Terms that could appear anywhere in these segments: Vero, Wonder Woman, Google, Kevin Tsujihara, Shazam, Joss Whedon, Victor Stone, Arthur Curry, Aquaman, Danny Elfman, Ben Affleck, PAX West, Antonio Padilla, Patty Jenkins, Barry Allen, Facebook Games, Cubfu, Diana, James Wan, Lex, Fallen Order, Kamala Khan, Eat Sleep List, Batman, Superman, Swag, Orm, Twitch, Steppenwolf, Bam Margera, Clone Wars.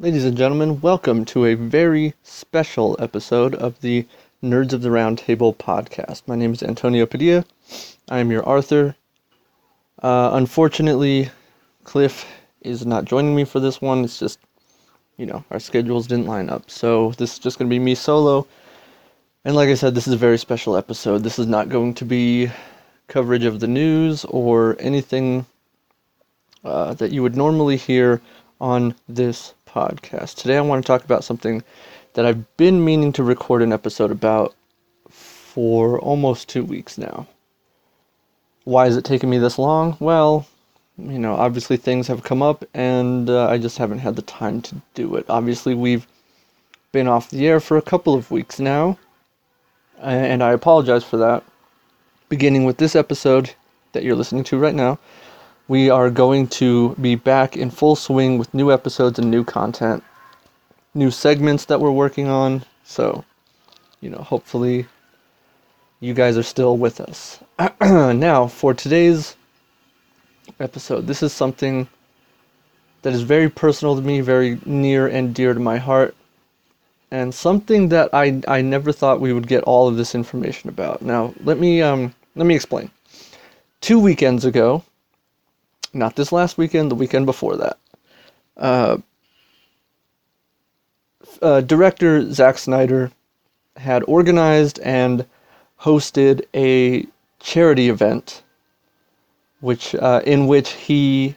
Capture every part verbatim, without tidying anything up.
Ladies and gentlemen, welcome to a very special episode of the Nerds of the Round Table podcast. My name is Antonio Padilla. I am your Arthur. Uh, unfortunately, Cliff is not joining me for this one. It's just, you know, our schedules didn't line up. So this is just going to be me solo. And like I said, this is a very special episode. This is not going to be coverage of the news or anything uh, that you would normally hear on this podcast. Today I want to talk about something that I've been meaning to record an episode about for almost two weeks now. Why is it taking me this long? Well, you know, obviously things have come up and uh, I just haven't had the time to do it. Obviously we've been off the air for a couple of weeks now, and I apologize for that. Beginning with this episode that you're listening to right now, we are going to be back in full swing with new episodes and new content, new segments that we're working on. So, you know, hopefully you guys are still with us. Now, for today's episode, this is something that is very personal to me, very near and dear to my heart, and something that I, I never thought we would get all of this information about. Now, let me um let me explain. Two weekends ago, not this last weekend, the weekend before that, Uh, uh, director Zack Snyder had organized and hosted a charity event, which uh, in which he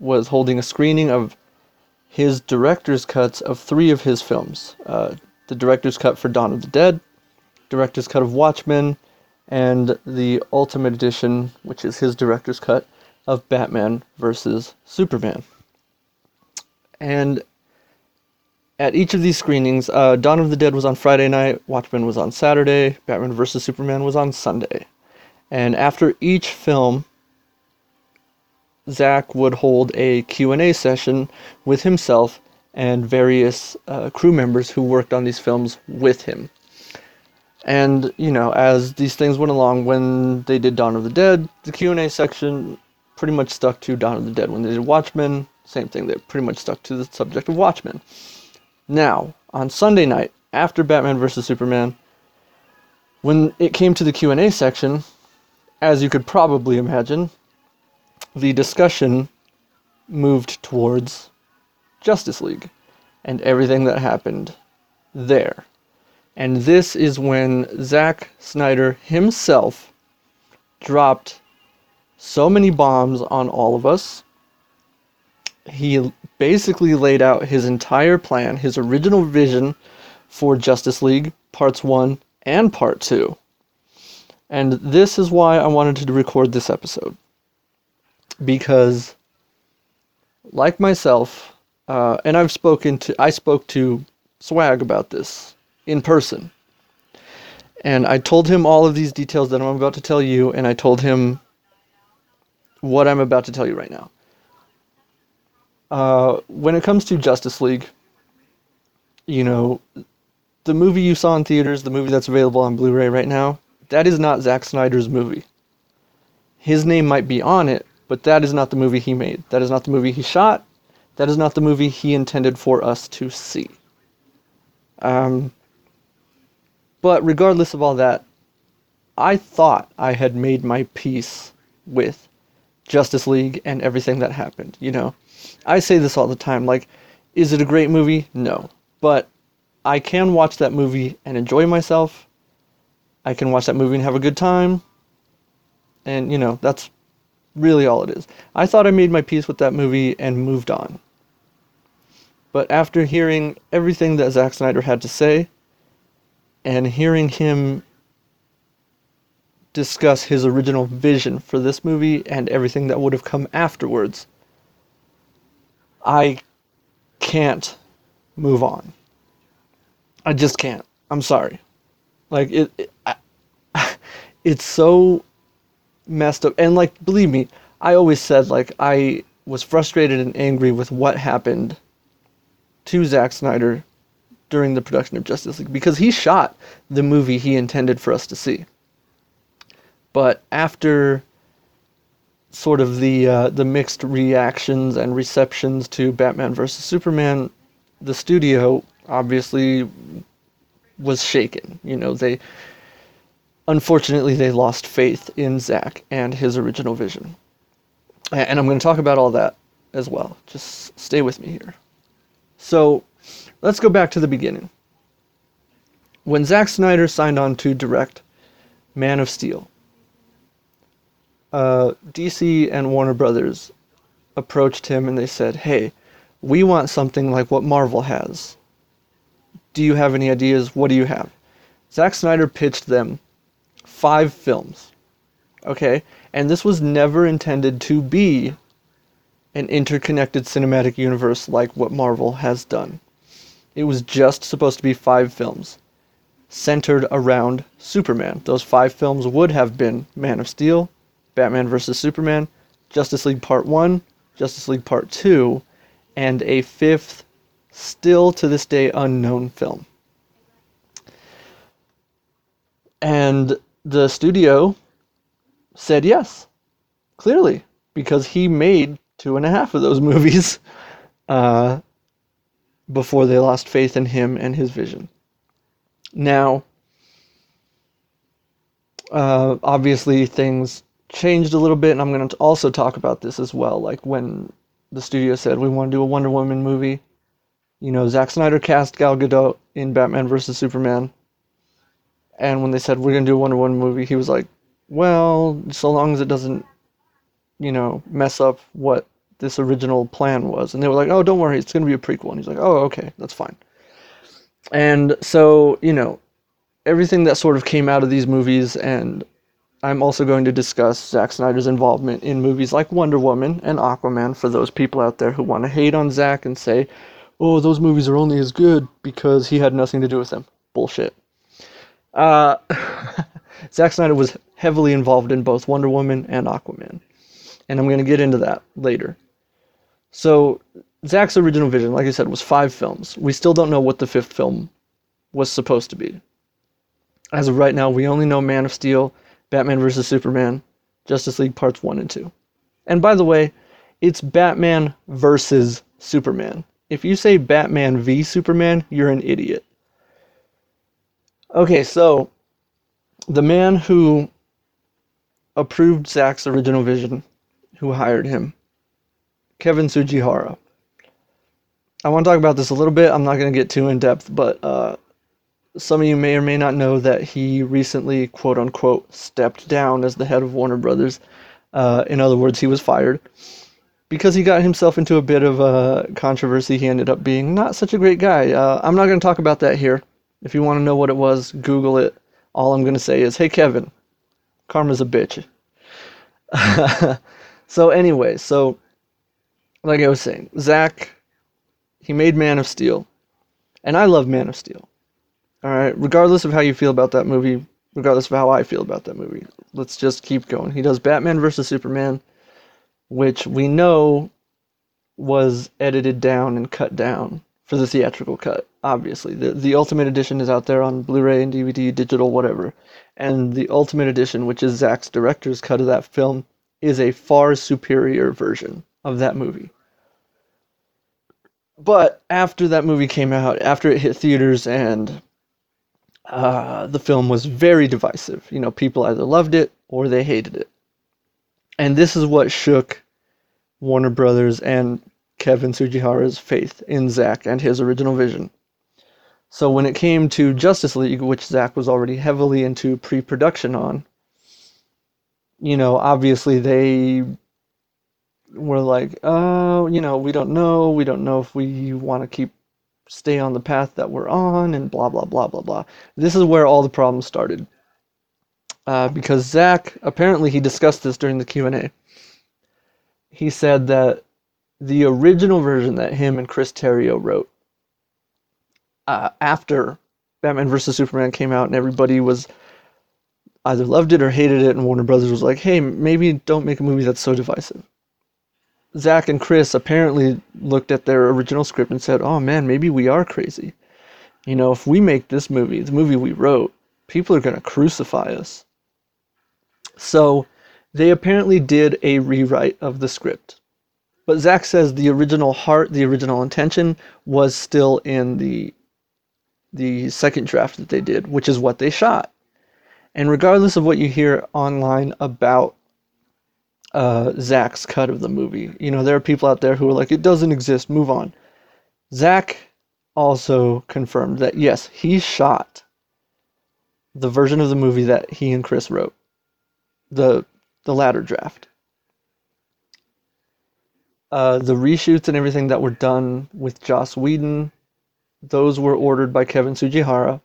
was holding a screening of his director's cuts of three of his films. Uh, the director's cut for Dawn of the Dead, director's cut of Watchmen, and the Ultimate Edition, which is his director's cut, of Batman versus Superman. And at each of these screenings, uh, Dawn of the Dead was on Friday night, Watchmen was on Saturday, Batman versus Superman was on Sunday. And after each film, Zack would hold a Q and A session with himself and various uh, crew members who worked on these films with him. And, you know, as these things went along, when they did Dawn of the Dead, the Q and A section pretty much stuck to Dawn of the Dead. When they did Watchmen, same thing. They pretty much stuck to the subject of Watchmen. Now, on Sunday night, after Batman versus Superman, when it came to the Q and A section, as you could probably imagine, the discussion moved towards Justice League and everything that happened there. And this is when Zack Snyder himself dropped so many bombs on all of us. He basically laid out his entire plan, his original vision for Justice League Parts one and Part two. And this is why I wanted to record this episode. Because, like myself, uh, and I've spoken to, I spoke to Swag about this in person. And I told him all of these details that I'm about to tell you, and I told him what I'm about to tell you right now. Uh, when it comes to Justice League, you know, the movie you saw in theaters, the movie that's available on Blu-ray right now, that is not Zack Snyder's movie. His name might be on it, but that is not the movie he made. That is not the movie he shot. That is not the movie he intended for us to see. Um, but regardless of all that, I thought I had made my peace with Justice League and everything that happened, you know. I say this all the time, like, is it a great movie? No. But I can watch that movie and enjoy myself. I can watch that movie and have a good time. And, you know, that's really all it is. I thought I made my peace with that movie and moved on. But after hearing everything that Zack Snyder had to say, and hearing him discuss his original vision for this movie and everything that would have come afterwards, I can't move on. I just can't. I'm sorry. Like, it, it I, it's so messed up. And, like, believe me, I always said, like, I was frustrated and angry with what happened to Zack Snyder during the production of Justice League, because he shot the movie he intended for us to see. But after sort of the uh, the mixed reactions and receptions to Batman versus Superman, the studio obviously was shaken. You know, they, unfortunately, they lost faith in Zack and his original vision. And I'm going to talk about all that as well. Just stay with me here. So let's go back to the beginning. When Zack Snyder signed on to direct Man of Steel, uh, D C and Warner Brothers approached him and they said, "Hey, we want something like what Marvel has. Do you have any ideas? What do you have?" Zack Snyder pitched them five films, okay? And this was never intended to be an interconnected cinematic universe like what Marvel has done. It was just supposed to be five films centered around Superman. Those five films would have been Man of Steel, Batman versus Superman, Justice League Part one, Justice League Part two, and a fifth, still to this day unknown film. And the studio said yes, clearly, because he made two and a half of those movies uh, before they lost faith in him and his vision. Now, uh, obviously things changed a little bit, and I'm going to also talk about this as well, like when the studio said, we want to do a Wonder Woman movie. You know, Zack Snyder cast Gal Gadot in Batman versus Superman. And when they said, we're going to do a Wonder Woman movie, he was like, well, so long as it doesn't, you know, mess up what this original plan was. And they were like, oh, don't worry, it's going to be a prequel. And he's like, oh, okay, that's fine. And so, you know, everything that sort of came out of these movies, and I'm also going to discuss Zack Snyder's involvement in movies like Wonder Woman and Aquaman for those people out there who want to hate on Zack and say, oh, those movies are only as good because he had nothing to do with them. Bullshit. Uh, Zack Snyder was heavily involved in both Wonder Woman and Aquaman, and I'm going to get into that later. So Zack's original vision, like I said, was five films. We still don't know what the fifth film was supposed to be. As of right now, we only know Man of Steel, Batman versus Superman, Justice League Parts one and two. And by the way, it's Batman versus Superman. If you say Batman v Superman, you're an idiot. Okay, so the man who approved Zack's original vision, who hired him, Kevin Tsujihara. I want to talk about this a little bit. I'm not going to get too in-depth, but uh, some of you may or may not know that he recently, quote-unquote, stepped down as the head of Warner Brothers. Uh, in other words, he was fired because he got himself into a bit of a controversy. He ended up being not such a great guy. Uh, I'm not going to talk about that here. If you want to know what it was, Google it. All I'm going to say is, hey, Kevin, karma's a bitch. So anyway, so like I was saying, Zack, he made Man of Steel. And I love Man of Steel. All right, regardless of how you feel about that movie, regardless of how I feel about that movie, let's just keep going. He does Batman versus Superman, which we know was edited down and cut down for the theatrical cut, obviously. The the Ultimate Edition is out there on Blu-ray and D V D, digital, whatever. And the Ultimate Edition, which is Zack's director's cut of that film, is a far superior version of that movie. But after that movie came out, after it hit theaters, and uh, the film was very divisive. You know, people either loved it or they hated it. And this is what shook Warner Brothers and Kevin Tsujihara's faith in Zack and his original vision. So when it came to Justice League, which Zack was already heavily into pre-production on, you know, obviously they were like, oh, you know, we don't know, we don't know if we want to keep, stay on the path that we're on, and blah, blah, blah, blah, blah. This is where all the problems started. Uh, because Zack, apparently he discussed this during the Q and A. He said that the original version that him and Chris Terrio wrote uh, after Batman versus Superman came out and everybody was either loved it or hated it, and Warner Brothers was like, hey, maybe don't make a movie that's so divisive. Zack and Chris apparently looked at their original script and said, oh man, maybe we are crazy. You know, if we make this movie, the movie we wrote, people are going to crucify us. So they apparently did a rewrite of the script. But Zack says the original heart, the original intention, was still in the the second draft that they did, which is what they shot. And regardless of what you hear online about uh, Zack's cut of the movie, you know, there are people out there who are like, it doesn't exist, move on. Zack also confirmed that, yes, he shot the version of the movie that he and Chris wrote, the the latter draft. Uh, the reshoots and everything that were done with Joss Whedon, those were ordered by Kevin Tsujihara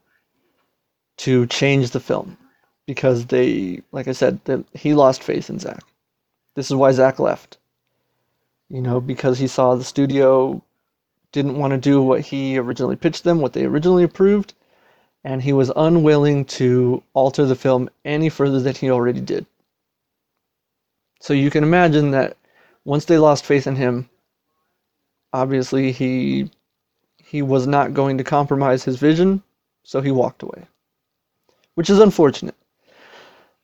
to change the film because they, like I said, they, he lost faith in Zack. This is why Zack left, you know, because he saw the studio didn't want to do what he originally pitched them, what they originally approved, and he was unwilling to alter the film any further than he already did. So you can imagine that once they lost faith in him, obviously he he was not going to compromise his vision, so he walked away, which is unfortunate.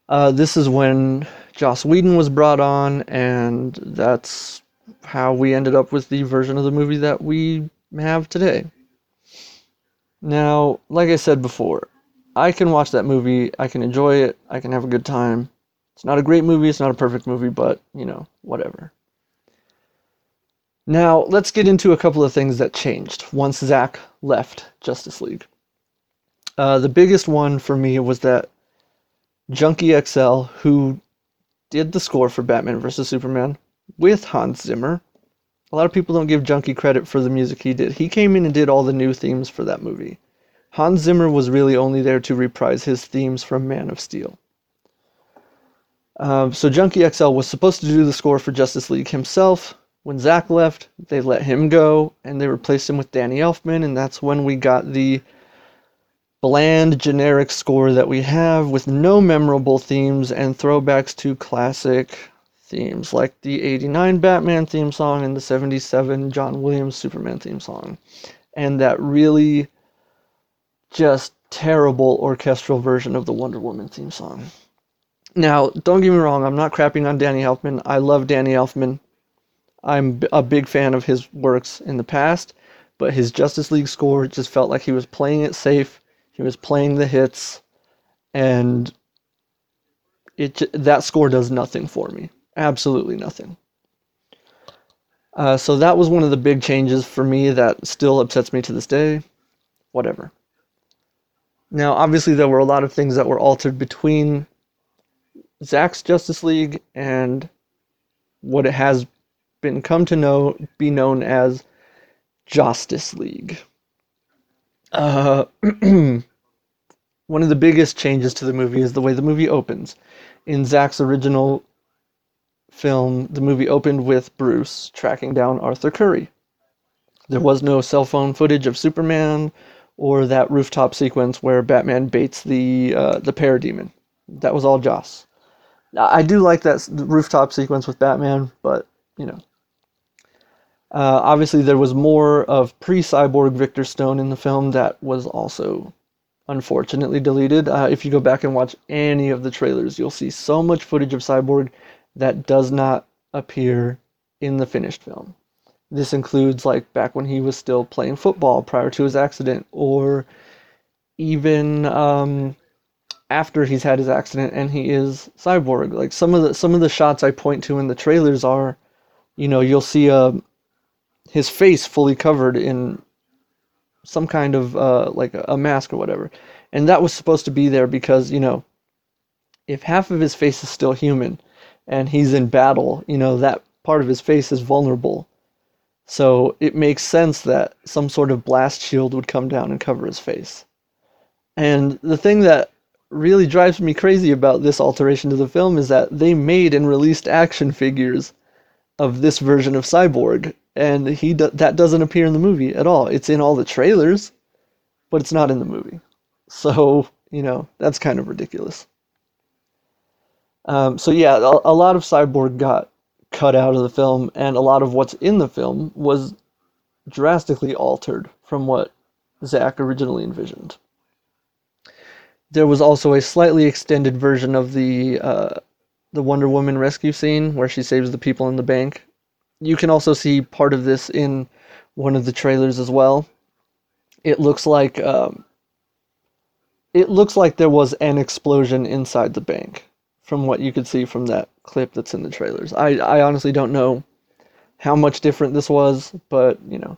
Uh, this is when Joss Whedon was brought on, and that's how we ended up with the version of the movie that we have today. Now, like I said before, I can watch that movie, I can enjoy it, I can have a good time. It's not a great movie, it's not a perfect movie, but, you know, whatever. Now, let's get into a couple of things that changed once Zack left Justice League. Uh, the biggest one for me was that Junkie X L, who did the score for Batman versus Superman with Hans Zimmer, a lot of people don't give Junkie credit for the music he did. He came in and did all the new themes for that movie. Hans Zimmer was really only there to reprise his themes from Man of Steel. Um, so Junkie X L was supposed to do the score for Justice League himself. When Zack left, they let him go, and they replaced him with Danny Elfman, and that's when we got the bland, generic score that we have with no memorable themes and throwbacks to classic themes, like the eighty-nine Batman theme song and the seventy-seven John Williams Superman theme song, and that really just terrible orchestral version of the Wonder Woman theme song. Now, don't get me wrong, I'm not crapping on Danny Elfman. I love Danny Elfman. I'm a big fan of his works in the past, but his Justice League score just felt like he was playing it safe. He was playing the hits, and it that score does nothing for me. Absolutely nothing. Uh, so that was one of the big changes for me that still upsets me to this day. Whatever. Now, obviously, there were a lot of things that were altered between Zack's Justice League and what it has been come to know be known as Justice League. Uh, one of the biggest changes to the movie is the way the movie opens. In Zack's original film, the movie opened with Bruce tracking down Arthur Curry. There was no cell phone footage of Superman or that rooftop sequence where Batman baits the uh, the parademon. That was all Joss. I do like that rooftop sequence with Batman, but, you know. Uh, obviously, there was more of pre-Cyborg Victor Stone in the film that was also, unfortunately, deleted. Uh, if you go back and watch any of the trailers, you'll see so much footage of Cyborg that does not appear in the finished film. This includes, like, back when he was still playing football prior to his accident, or even Um, after he's had his accident and he is Cyborg. Like, some of the some of the shots I point to in the trailers are, you know, you'll see uh, his face fully covered in some kind of, uh, like, a mask or whatever. And that was supposed to be there because, you know, if half of his face is still human and he's in battle, you know, that part of his face is vulnerable. So it makes sense that some sort of blast shield would come down and cover his face. And the thing that really drives me crazy about this alteration to the film is that they made and released action figures of this version of Cyborg, and he do- that doesn't appear in the movie at all. It's in all the trailers, but it's not in the movie. So, you know, that's kind of ridiculous. Um, so yeah, a-, a lot of Cyborg got cut out of the film, and a lot of what's in the film was drastically altered from what Zack originally envisioned. There was also a slightly extended version of the uh, the Wonder Woman rescue scene where she saves the people in the bank. you can also see part of this in one of the trailers as well. It looks like um, it looks like there was an explosion inside the bank, from what you could see from that clip that's in the trailers. I, I honestly don't know how much different this was, but, you know,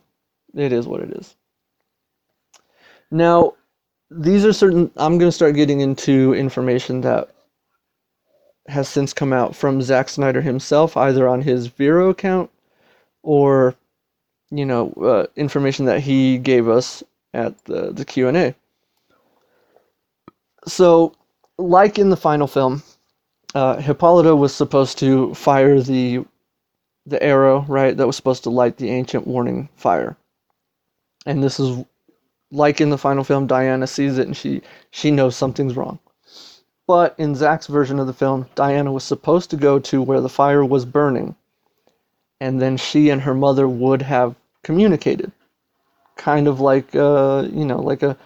it is what it is. Now, these are certain... I'm going to start getting into information that has since come out from Zack Snyder himself, either on his Vero account or, you know, uh, information that he gave us at the, the Q and A. So, like in the final film, uh, Hippolyta was supposed to fire the the arrow, right, that was supposed to light the ancient warning fire. And this is, like in the final film, Diana sees it and she, she knows something's wrong. But in Zack's version of the film, Diana was supposed to go to where the fire was burning, and then she and her mother would have communicated. Kind of like, uh, you know, like a...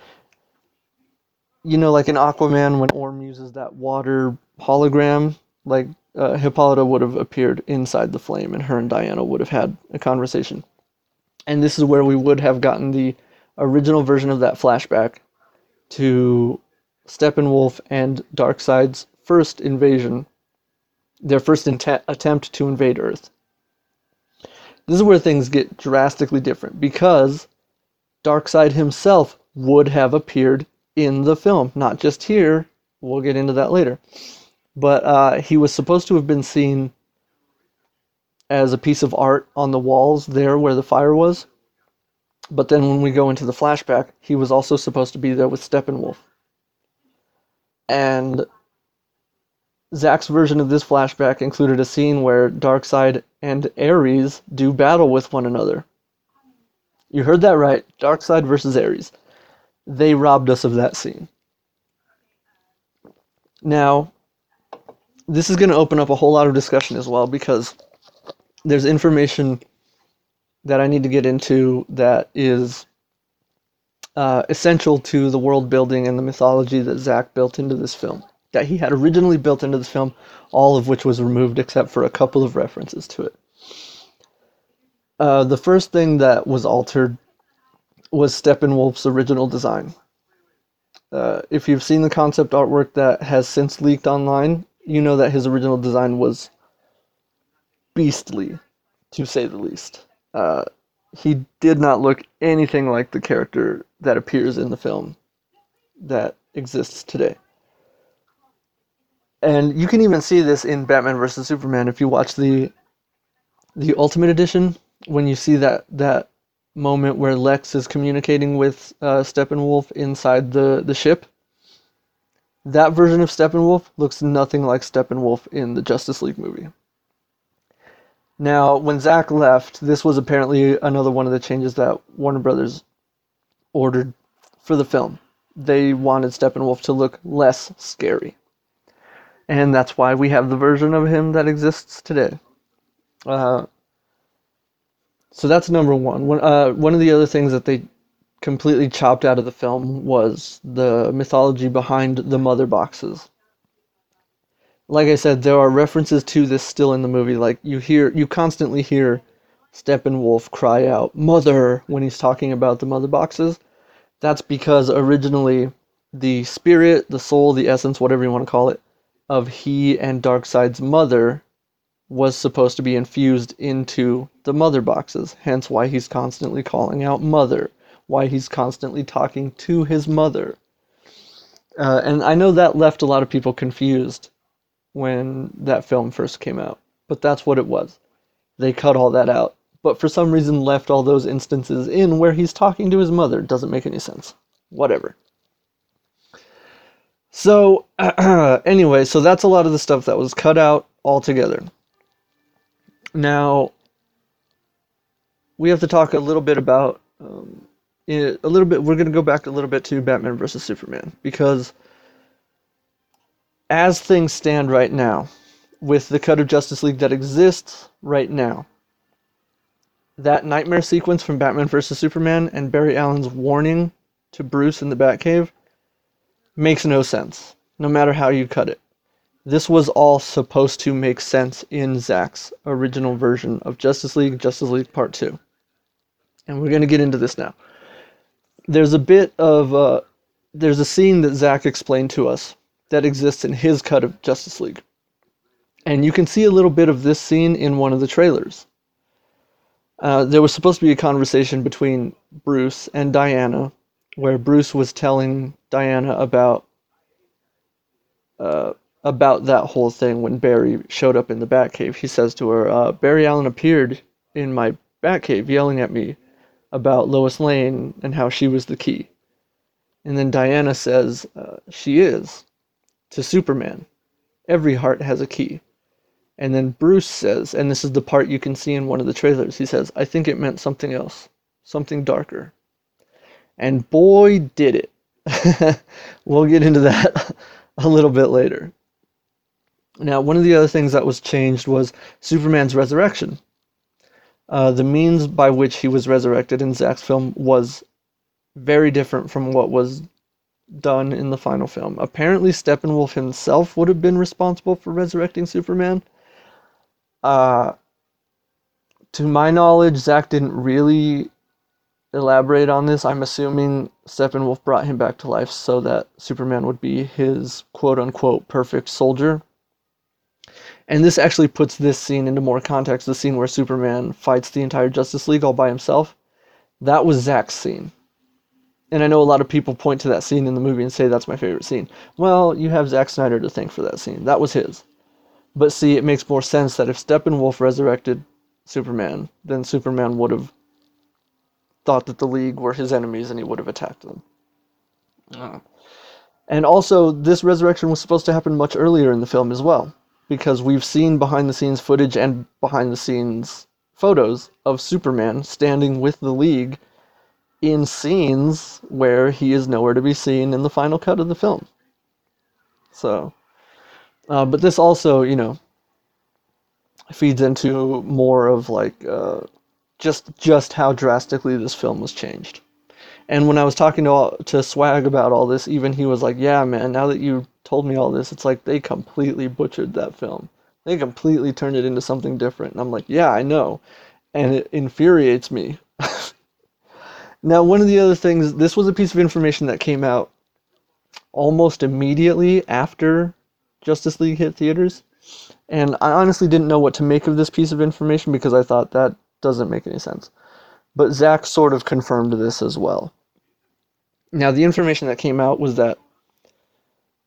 You know, like in Aquaman, when Orm uses that water hologram, like uh, Hippolyta would have appeared inside the flame, and her and Diana would have had a conversation. And this is where we would have gotten the original version of that flashback to Steppenwolf and Darkseid's first invasion, their first inte- attempt to invade Earth. This is where things get drastically different, because Darkseid himself would have appeared in the film, not just here. We'll get into that later. But uh, he was supposed to have been seen as a piece of art on the walls there where the fire was. But then when we go into the flashback, he was also supposed to be there with Steppenwolf. And Zack's version of this flashback included a scene where Darkseid and Ares do battle with one another. You heard that right. Darkseid versus Ares. They robbed us of that scene. Now, this is going to open up a whole lot of discussion as well, because there's information that I need to get into that is uh, essential to the world building and the mythology that Zack built into this film, that he had originally built into this film, all of which was removed except for a couple of references to it. Uh, the first thing that was altered was Steppenwolf's original design. Uh, if you've seen the concept artwork that has since leaked online, you know that his original design was beastly, to say the least. Uh, he did not look anything like the character that appears in the film that exists today. And you can even see this in Batman versus Superman. If you watch the the Ultimate Edition, when you see that that moment where Lex is communicating with uh, Steppenwolf inside the, the ship. That version of Steppenwolf looks nothing like Steppenwolf in the Justice League movie. Now, when Zack left, this was apparently another one of the changes that Warner Brothers ordered for the film. They wanted Steppenwolf to look less scary. And that's why we have the version of him that exists today. Uh... So that's number one. One, uh, one of the other things that they completely chopped out of the film was the mythology behind the mother boxes. Like I said, there are references to this still in the movie. Like, you hear, you constantly hear Steppenwolf cry out, "Mother," when he's talking about the mother boxes. That's because originally the spirit, the soul, the essence, whatever you want to call it, of he and Darkseid's mother was supposed to be infused into the mother boxes, hence why he's constantly calling out mother, why he's constantly talking to his mother. Uh, and I know that left a lot of people confused when that film first came out, but that's what it was. They cut all that out, but for some reason left all those instances in where he's talking to his mother. Doesn't make any sense. Whatever. So, anyway, so that's a lot of the stuff that was cut out altogether. Now, we have to talk a little bit about, um, it, a little bit, we're going to go back a little bit to Batman versus Superman, because as things stand right now, with the cut of Justice League that exists right now, that nightmare sequence from Batman versus Superman and Barry Allen's warning to Bruce in the Batcave makes no sense, no matter how you cut it. This was all supposed to make sense in Zack's original version of Justice League, Justice League Part two. And we're going to get into this now. There's a bit of... Uh, there's a scene that Zack explained to us that exists in his cut of Justice League. And you can see a little bit of this scene in one of the trailers. Uh, there was supposed to be a conversation between Bruce and Diana, where Bruce was telling Diana about... Uh, about that whole thing when Barry showed up in the Batcave. He says to her, uh, Barry Allen appeared in my Batcave yelling at me about Lois Lane and how she was the key. And then Diana says, uh, she is, to Superman. Every heart has a key. And then Bruce says, and this is the part you can see in one of the trailers, he says, I think it meant something else, something darker. And boy, did it. We'll get into that a little bit later. Now, one of the other things that was changed was Superman's resurrection. Uh, the means by which he was resurrected in Zack's film was very different from what was done in the final film. Apparently, Steppenwolf himself would have been responsible for resurrecting Superman. Uh, to my knowledge, Zack didn't really elaborate on this. I'm assuming Steppenwolf brought him back to life so that Superman would be his quote-unquote perfect soldier. And this actually puts this scene into more context, the scene where Superman fights the entire Justice League all by himself. That was Zack's scene. And I know a lot of people point to that scene in the movie and say that's my favorite scene. Well, you have Zack Snyder to thank for that scene. That was his. But see, it makes more sense that if Steppenwolf resurrected Superman, then Superman would have thought that the League were his enemies and he would have attacked them. Uh. And also, this resurrection was supposed to happen much earlier in the film as well, because we've seen behind-the-scenes footage and behind-the-scenes photos of Superman standing with the League in scenes where he is nowhere to be seen in the final cut of the film. So, uh, but this also, you know, feeds into more of, like, uh, just just how drastically this film was changed. And when I was talking to, to Swag about all this, even he was like, yeah, man, now that you told me all this, it's like they completely butchered that film. They completely turned it into something different. And I'm like, yeah, I know. And it infuriates me. Now, one of the other things, this was a piece of information that came out almost immediately after Justice League hit theaters. And I honestly didn't know what to make of this piece of information because I thought that doesn't make any sense. But Zack sort of confirmed this as well. Now, the information that came out was that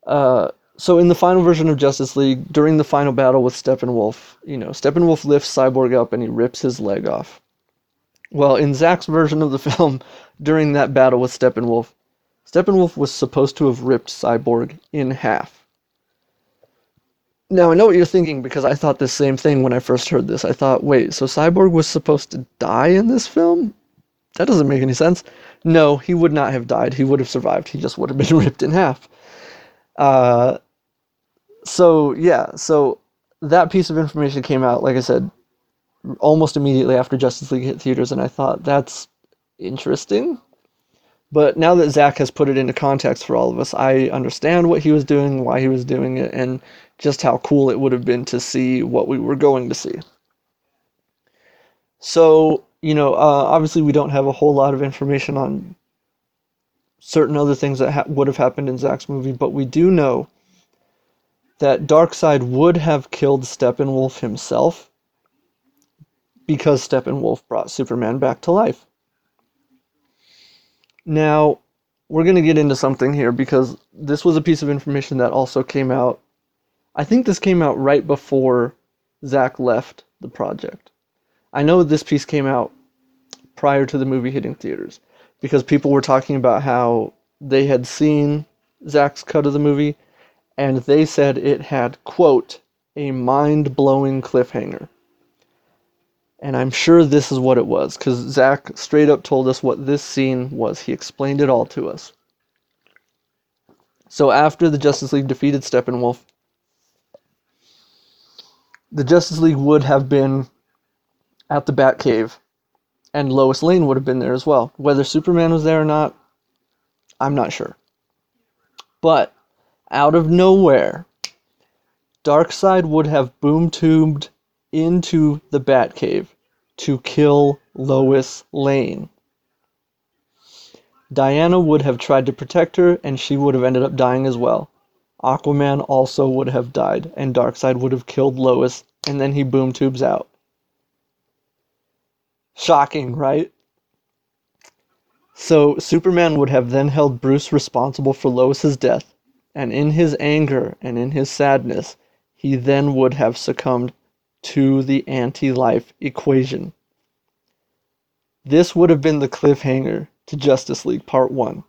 Uh, so in the final version of Justice League, during the final battle with Steppenwolf, you know, Steppenwolf lifts Cyborg up and he rips his leg off. Well, in Zack's version of the film, during that battle with Steppenwolf, Steppenwolf was supposed to have ripped Cyborg in half. Now, I know what you're thinking, because I thought the same thing when I first heard this. I thought, wait, so Cyborg was supposed to die in this film? That doesn't make any sense. No, he would not have died. He would have survived. He just would have been ripped in half. Uh, so yeah, so that piece of information came out, like I said, almost immediately after Justice League hit theaters, and I thought, that's interesting. But now that Zack has put it into context for all of us, I understand what he was doing, why he was doing it, and just how cool it would have been to see what we were going to see. So, you know, uh, obviously we don't have a whole lot of information on certain other things that ha- would have happened in Zack's movie, but we do know that Darkseid would have killed Steppenwolf himself because Steppenwolf brought Superman back to life. Now, we're going to get into something here because this was a piece of information that also came out. I think this came out right before Zack left the project. I know this piece came out prior to the movie hitting theaters, because people were talking about how they had seen Zack's cut of the movie, and they said it had, quote, a mind-blowing cliffhanger. And I'm sure this is what it was, because Zack straight up told us what this scene was. He explained it all to us. So after the Justice League defeated Steppenwolf, the Justice League would have been at the Batcave, and Lois Lane would have been there as well. Whether Superman was there or not, I'm not sure. But out of nowhere, Darkseid would have boom-tubed into the Batcave to kill Lois Lane. Diana would have tried to protect her, and she would have ended up dying as well. Aquaman also would have died, and Darkseid would have killed Lois, and then he boom-tubes out. Shocking, right? So Superman would have then held Bruce responsible for Lois's death, and in his anger and in his sadness, he then would have succumbed to the anti-life equation. This would have been the cliffhanger to Justice League Part one,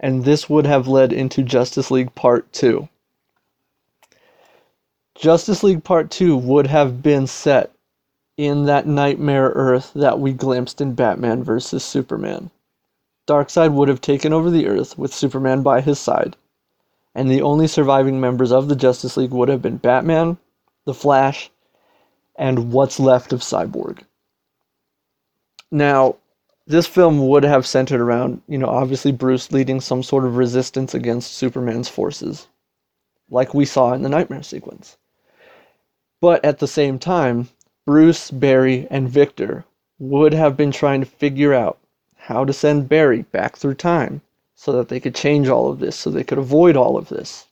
and this would have led into Justice League Part two. Justice League Part two would have been set in that nightmare Earth that we glimpsed in Batman versus Superman. Darkseid would have taken over the Earth with Superman by his side, and the only surviving members of the Justice League would have been Batman, The Flash, and what's left of Cyborg. Now, this film would have centered around, you know, obviously Bruce leading some sort of resistance against Superman's forces, like we saw in the nightmare sequence. But at the same time, Bruce, Barry, and Victor would have been trying to figure out how to send Barry back through time so that they could change all of this, so they could avoid all of this.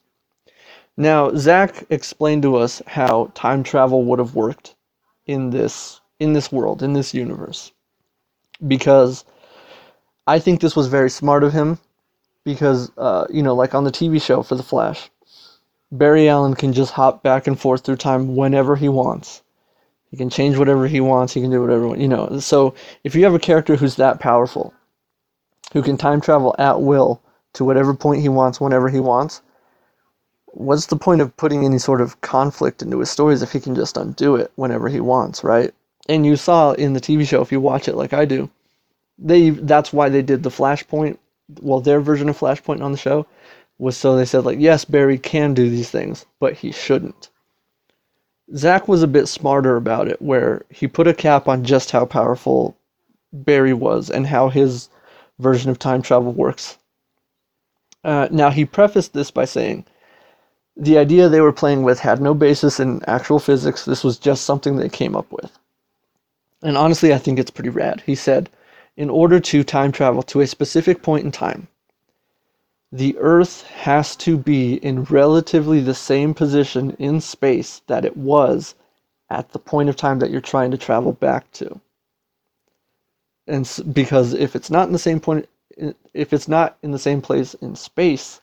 Now, Zack explained to us how time travel would have worked in this in this world, in this universe, because I think this was very smart of him, because, uh, you know, like on the T V show for The Flash, Barry Allen can just hop back and forth through time whenever he wants. He can change whatever he wants, he can do whatever, you know. So if you have a character who's that powerful, who can time travel at will to whatever point he wants, whenever he wants, what's the point of putting any sort of conflict into his stories if he can just undo it whenever he wants, right? And you saw in the T V show, if you watch it like I do, they that's why they did the Flashpoint, well, their version of Flashpoint on the show, was so they said, like, yes, Barry can do these things, but he shouldn't. Zack was a bit smarter about it, where he put a cap on just how powerful Barry was and how his version of time travel works. Uh, now, he prefaced this by saying, the idea they were playing with had no basis in actual physics. This was just something they came up with. And honestly, I think it's pretty rad. He said, in order to time travel to a specific point in time, the Earth has to be in relatively the same position in space that it was at the point of time that you're trying to travel back to. And because if it's not in the same point, if it's not in the same place in space,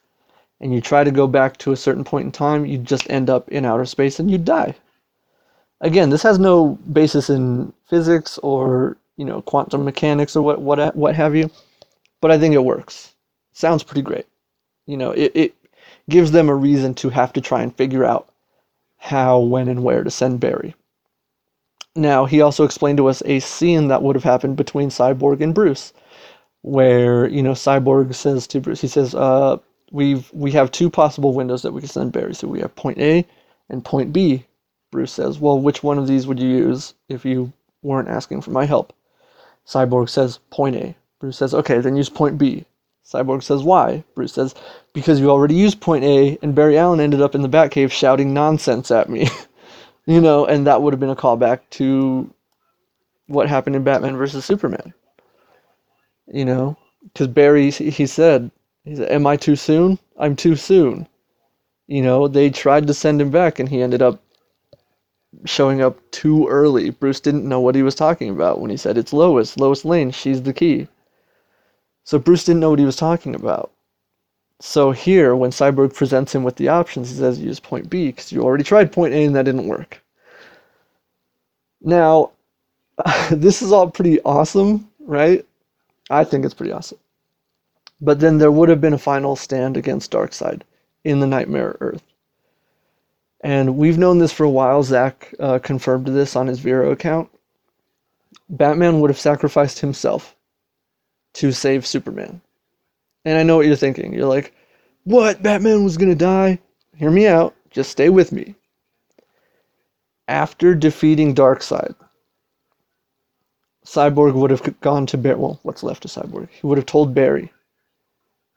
and you try to go back to a certain point in time, you just end up in outer space and you die. Again, this has no basis in physics or, you know, quantum mechanics or what what what have you, but I think it works. Sounds pretty great. You know, it, it gives them a reason to have to try and figure out how, when, and where to send Barry. Now, he also explained to us a scene that would have happened between Cyborg and Bruce, where, you know, Cyborg says to Bruce, he says, uh, We've, we have two possible windows that we can send Barry through. We have point A and point B. Bruce says, well, which one of these would you use if you weren't asking for my help? Cyborg says, point A. Bruce says, okay, then use point B. Cyborg says, why? Bruce says, because you already used point A, and Barry Allen ended up in the Batcave shouting nonsense at me. You know, and that would have been a callback to what happened in Batman versus Superman. You know, because Barry, he said... He said, am I too soon? I'm too soon. You know, they tried to send him back, and he ended up showing up too early. Bruce didn't know what he was talking about when he said, it's Lois, Lois Lane, she's the key. So Bruce didn't know what he was talking about. So here, when Cyborg presents him with the options, he says, use point B, because you already tried point A, and that didn't work. Now, this is all pretty awesome, right? I think it's pretty awesome. But then there would have been a final stand against Darkseid in the Nightmare Earth. And we've known this for a while. Zack uh, confirmed this on his Vero account. Batman would have sacrificed himself to save Superman. And I know what you're thinking. You're like, what? Batman was going to die? Hear me out. Just stay with me. After defeating Darkseid, Cyborg would have gone to Barry. Well, what's left of Cyborg? He would have told Barry,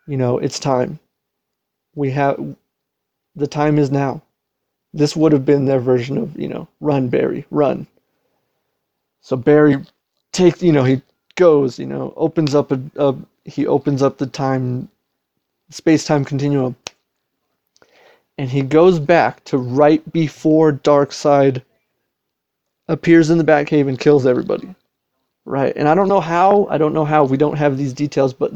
you know, it's time. We have, the time is now. this would have been their version of, you know, run, Barry, run. So Barry takes, you know, he goes, you know, opens up, a, a he opens up the time, space-time continuum. And he goes back to right before Darkseid appears in the Batcave and kills everybody. Right, and I don't know how, I don't know how, we don't have these details, but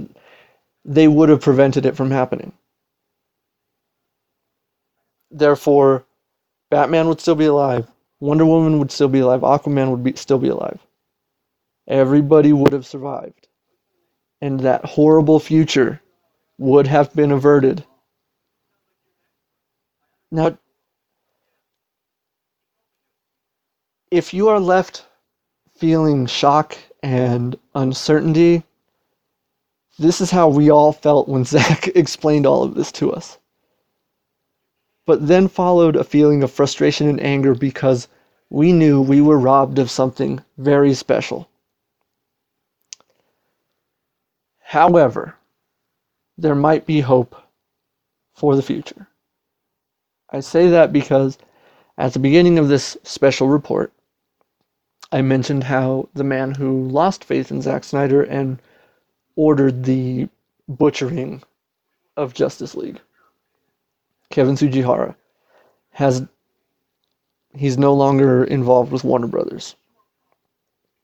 they would have prevented it from happening. Therefore, Batman would still be alive, Wonder Woman would still be alive, Aquaman would be, still be alive. Everybody would have survived. And that horrible future would have been averted. Now, if you are left feeling shock and uncertainty, this is how we all felt when Zack explained all of this to us. But then followed a feeling of frustration and anger because we knew we were robbed of something very special. However, there might be hope for the future. I say that because at the beginning of this special report, I mentioned how the man who lost faith in Zack Snyder and ordered the butchering of Justice League, Kevin Tsujihara, has he's no longer involved with Warner Brothers.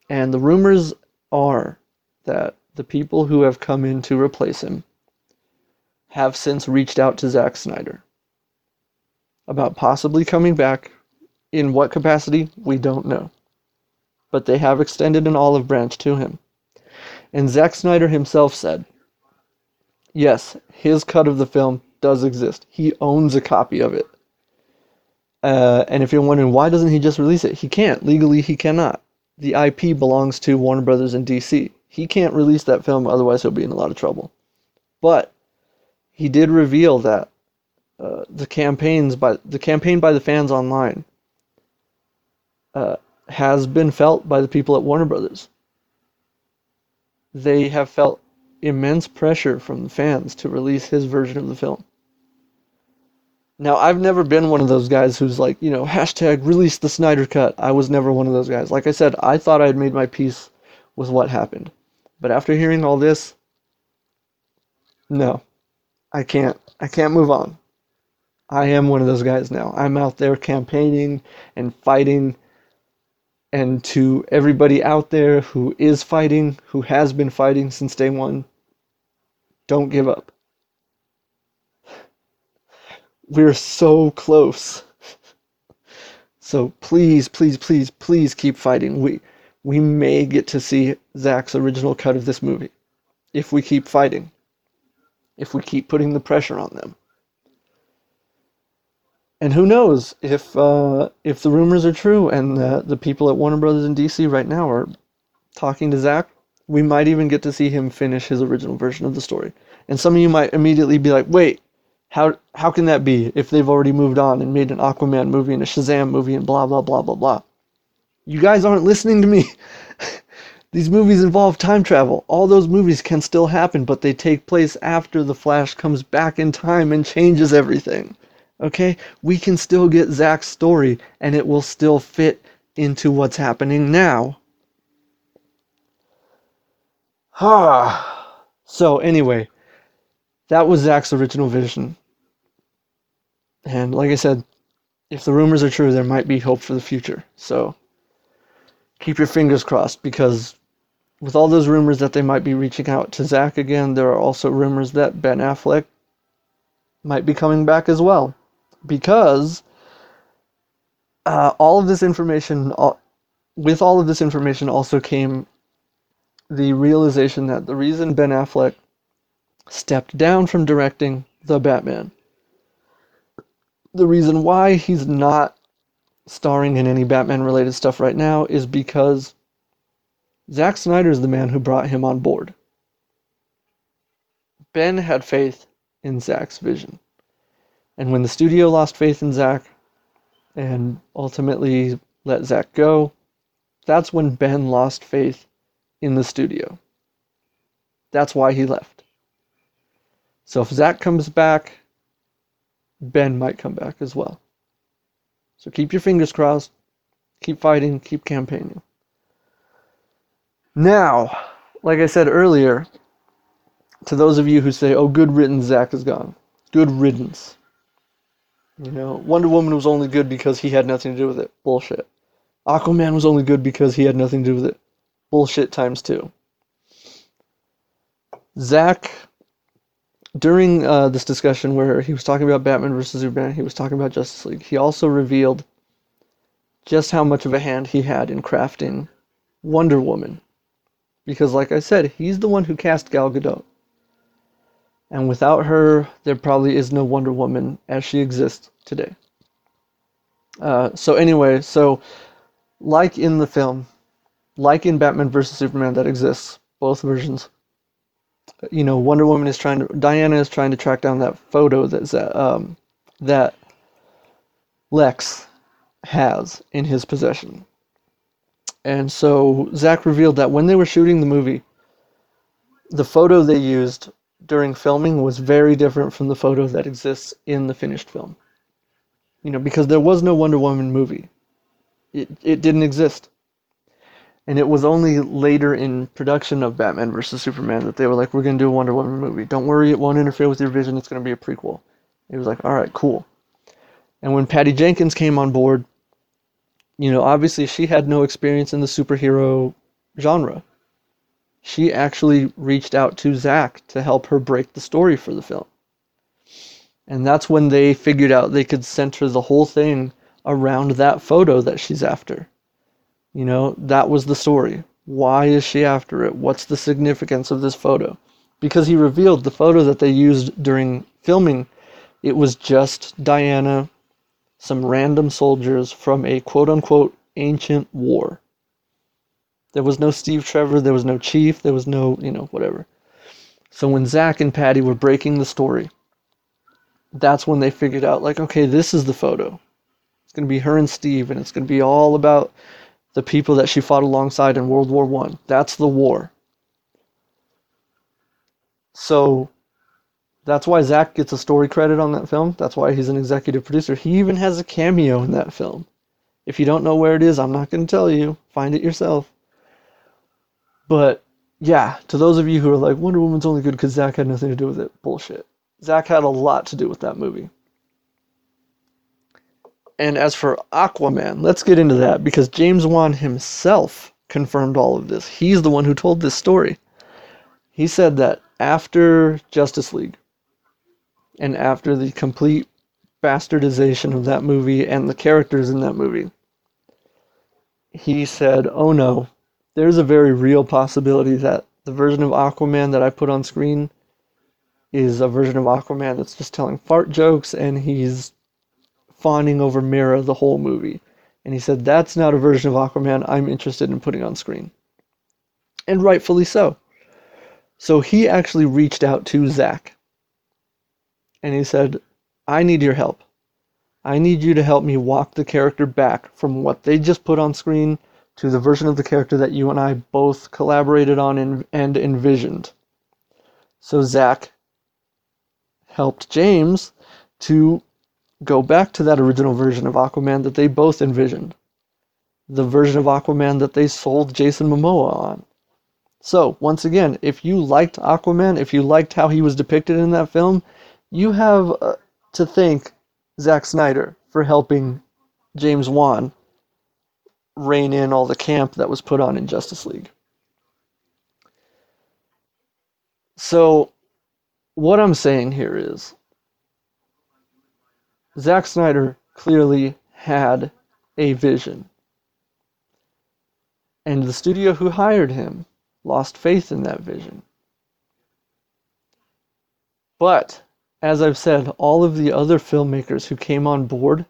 And the rumors are that the people who have come in to replace him have since reached out to Zack Snyder about possibly coming back. In what capacity, we don't know. But they have extended an olive branch to him. And Zack Snyder himself said, yes, his cut of the film does exist. He owns a copy of it. Uh, and if you're wondering, why doesn't he just release it? He can't. Legally, he cannot. The I P belongs to Warner Brothers in D C. He can't release that film, otherwise he'll be in a lot of trouble. But he did reveal that uh, the campaigns by the campaign by the fans online uh, has been felt by the people at Warner Brothers. They have felt immense pressure from the fans to release his version of the film. Now, I've never been one of those guys who's like, you know, hashtag release the Snyder Cut. I was never one of those guys. Like I said, I thought I had made my peace with what happened. But after hearing all this, no, I can't. I can't move on. I am one of those guys now. I'm out there campaigning and fighting. And to everybody out there who is fighting, who has been fighting since day one, don't give up. We're so close. So please, please, please, please keep fighting. We we may get to see Zack's original cut of this movie if we keep fighting, if we keep putting the pressure on them. And who knows if uh, if the rumors are true and the, the people at Warner Brothers in D C right now are talking to Zack, we might even get to see him finish his original version of the story. And some of you might immediately be like, wait, how how can that be if they've already moved on and made an Aquaman movie and a Shazam movie and blah, blah, blah, blah, blah. You guys aren't listening to me. These movies involve time travel. All those movies can still happen, but they take place after the Flash comes back in time and changes everything. Okay, we can still get Zack's story, and it will still fit into what's happening now. Ah. So anyway, that was Zack's original vision. And like I said, if the rumors are true, there might be hope for the future. So keep your fingers crossed, because with all those rumors that they might be reaching out to Zack again, there are also rumors that Ben Affleck might be coming back as well. Because uh, all of this information, all, with all of this information also came the realization that the reason Ben Affleck stepped down from directing The Batman, the reason why he's not starring in any Batman-related stuff right now is because Zack Snyder is the man who brought him on board. Ben had faith in Zack's vision. And when the studio lost faith in Zack and ultimately let Zack go, that's when Ben lost faith in the studio. That's why he left. So if Zack comes back, Ben might come back as well. So keep your fingers crossed. Keep fighting. Keep campaigning. Now, like I said earlier, to those of you who say, oh, good riddance, Zack is gone. Good riddance. You know, Wonder Woman was only good because he had nothing to do with it. Bullshit. Aquaman was only good because he had nothing to do with it. Bullshit times two. Zack, during uh, this discussion where he was talking about Batman versus Superman, he was talking about Justice League, he also revealed just how much of a hand he had in crafting Wonder Woman. Because, like I said, he's the one who cast Gal Gadot. And without her, there probably is no Wonder Woman as she exists today. Uh, so anyway, so like in the film, like in Batman versus Superman that exists, both versions, you know, Wonder Woman is trying to, Diana is trying to track down that photo that's, um, that Lex has in his possession. And so Zack revealed that when they were shooting the movie, the photo they used during filming was very different from the photo that exists in the finished film. You know, because there was no Wonder Woman movie. It it didn't exist. And it was only later in production of Batman versus Superman that they were like, we're going to do a Wonder Woman movie. Don't worry, it won't interfere with your vision. It's going to be a prequel. It was like, all right, cool. And when Patty Jenkins came on board, you know, obviously she had no experience in the superhero genre. She actually reached out to Zack to help her break the story for the film. And that's when they figured out they could center the whole thing around that photo that she's after. You know, that was the story. Why is she after it? What's the significance of this photo? Because he revealed the photo that they used during filming, it was just Diana, some random soldiers from a quote-unquote ancient war. There was no Steve Trevor, there was no Chief, there was no, you know, whatever. So when Zack and Patty were breaking the story, that's when they figured out, like, okay, this is the photo. It's going to be her and Steve, and it's going to be all about the people that she fought alongside in World War One. That's the war. So that's why Zack gets a story credit on that film. That's why he's an executive producer. He even has a cameo in that film. If you don't know where it is, I'm not going to tell you. Find it yourself. But, yeah, to those of you who are like, Wonder Woman's only good because Zack had nothing to do with it. Bullshit. Zack had a lot to do with that movie. And as for Aquaman, let's get into that, because James Wan himself confirmed all of this. He's the one who told this story. He said that after Justice League, and after the complete bastardization of that movie and the characters in that movie, he said, oh no, there's a very real possibility that the version of Aquaman that I put on screen is a version of Aquaman that's just telling fart jokes and he's fawning over Mira the whole movie. And he said, that's not a version of Aquaman I'm interested in putting on screen. And rightfully so. So he actually reached out to Zack. And he said, I need your help. I need you to help me walk the character back from what they just put on screen to the version of the character that you and I both collaborated on and, and envisioned. So Zack helped James to go back to that original version of Aquaman that they both envisioned. The version of Aquaman that they sold Jason Momoa on. So, once again, if you liked Aquaman, if you liked how he was depicted in that film, you have uh, to thank Zack Snyder for helping James Wan rein in all the camp that was put on in Justice League. So, what I'm saying here is, Zack Snyder clearly had a vision. And the studio who hired him lost faith in that vision. But, as I've said, all of the other filmmakers who came on board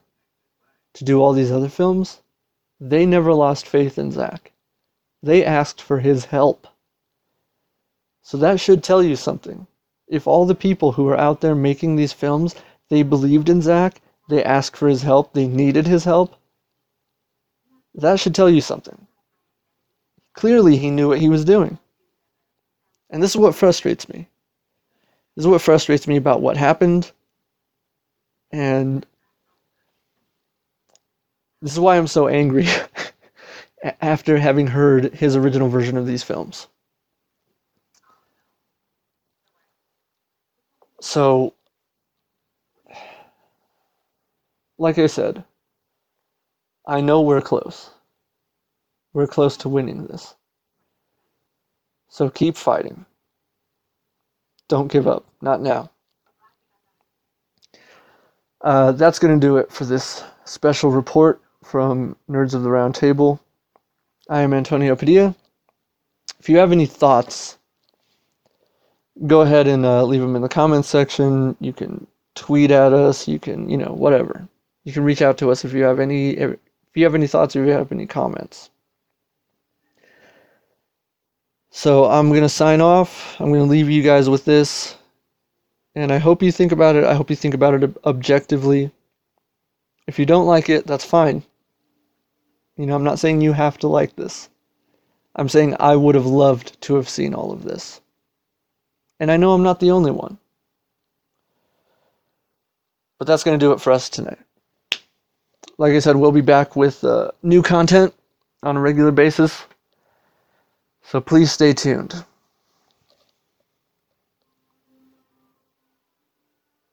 to do all these other films, they never lost faith in Zack. They asked for his help. So that should tell you something. If all the people who are out there making these films, they believed in Zack, they asked for his help, they needed his help, that should tell you something. Clearly he knew what he was doing. And this is what frustrates me. This is what frustrates me about what happened. And This is why I'm so angry after having heard his original version of these films. So, like I said, I know we're close. We're close to winning this. So keep fighting. Don't give up. Not now. Uh, that's going to do it for this special report from Nerds of the Round Table. I am Antonio Padilla. If you have any thoughts, go ahead and uh, leave them in the comments section. You can tweet at us. You can, you know, whatever. You can reach out to us if you have any, if you have any thoughts or if you have any comments. So I'm going to sign off. I'm going to leave you guys with this. And I hope you think about it. I hope you think about it objectively. If you don't like it, that's fine. You know, I'm not saying you have to like this. I'm saying I would have loved to have seen all of this. And I know I'm not the only one. But that's going to do it for us tonight. Like I said, we'll be back with uh, new content on a regular basis. So please stay tuned.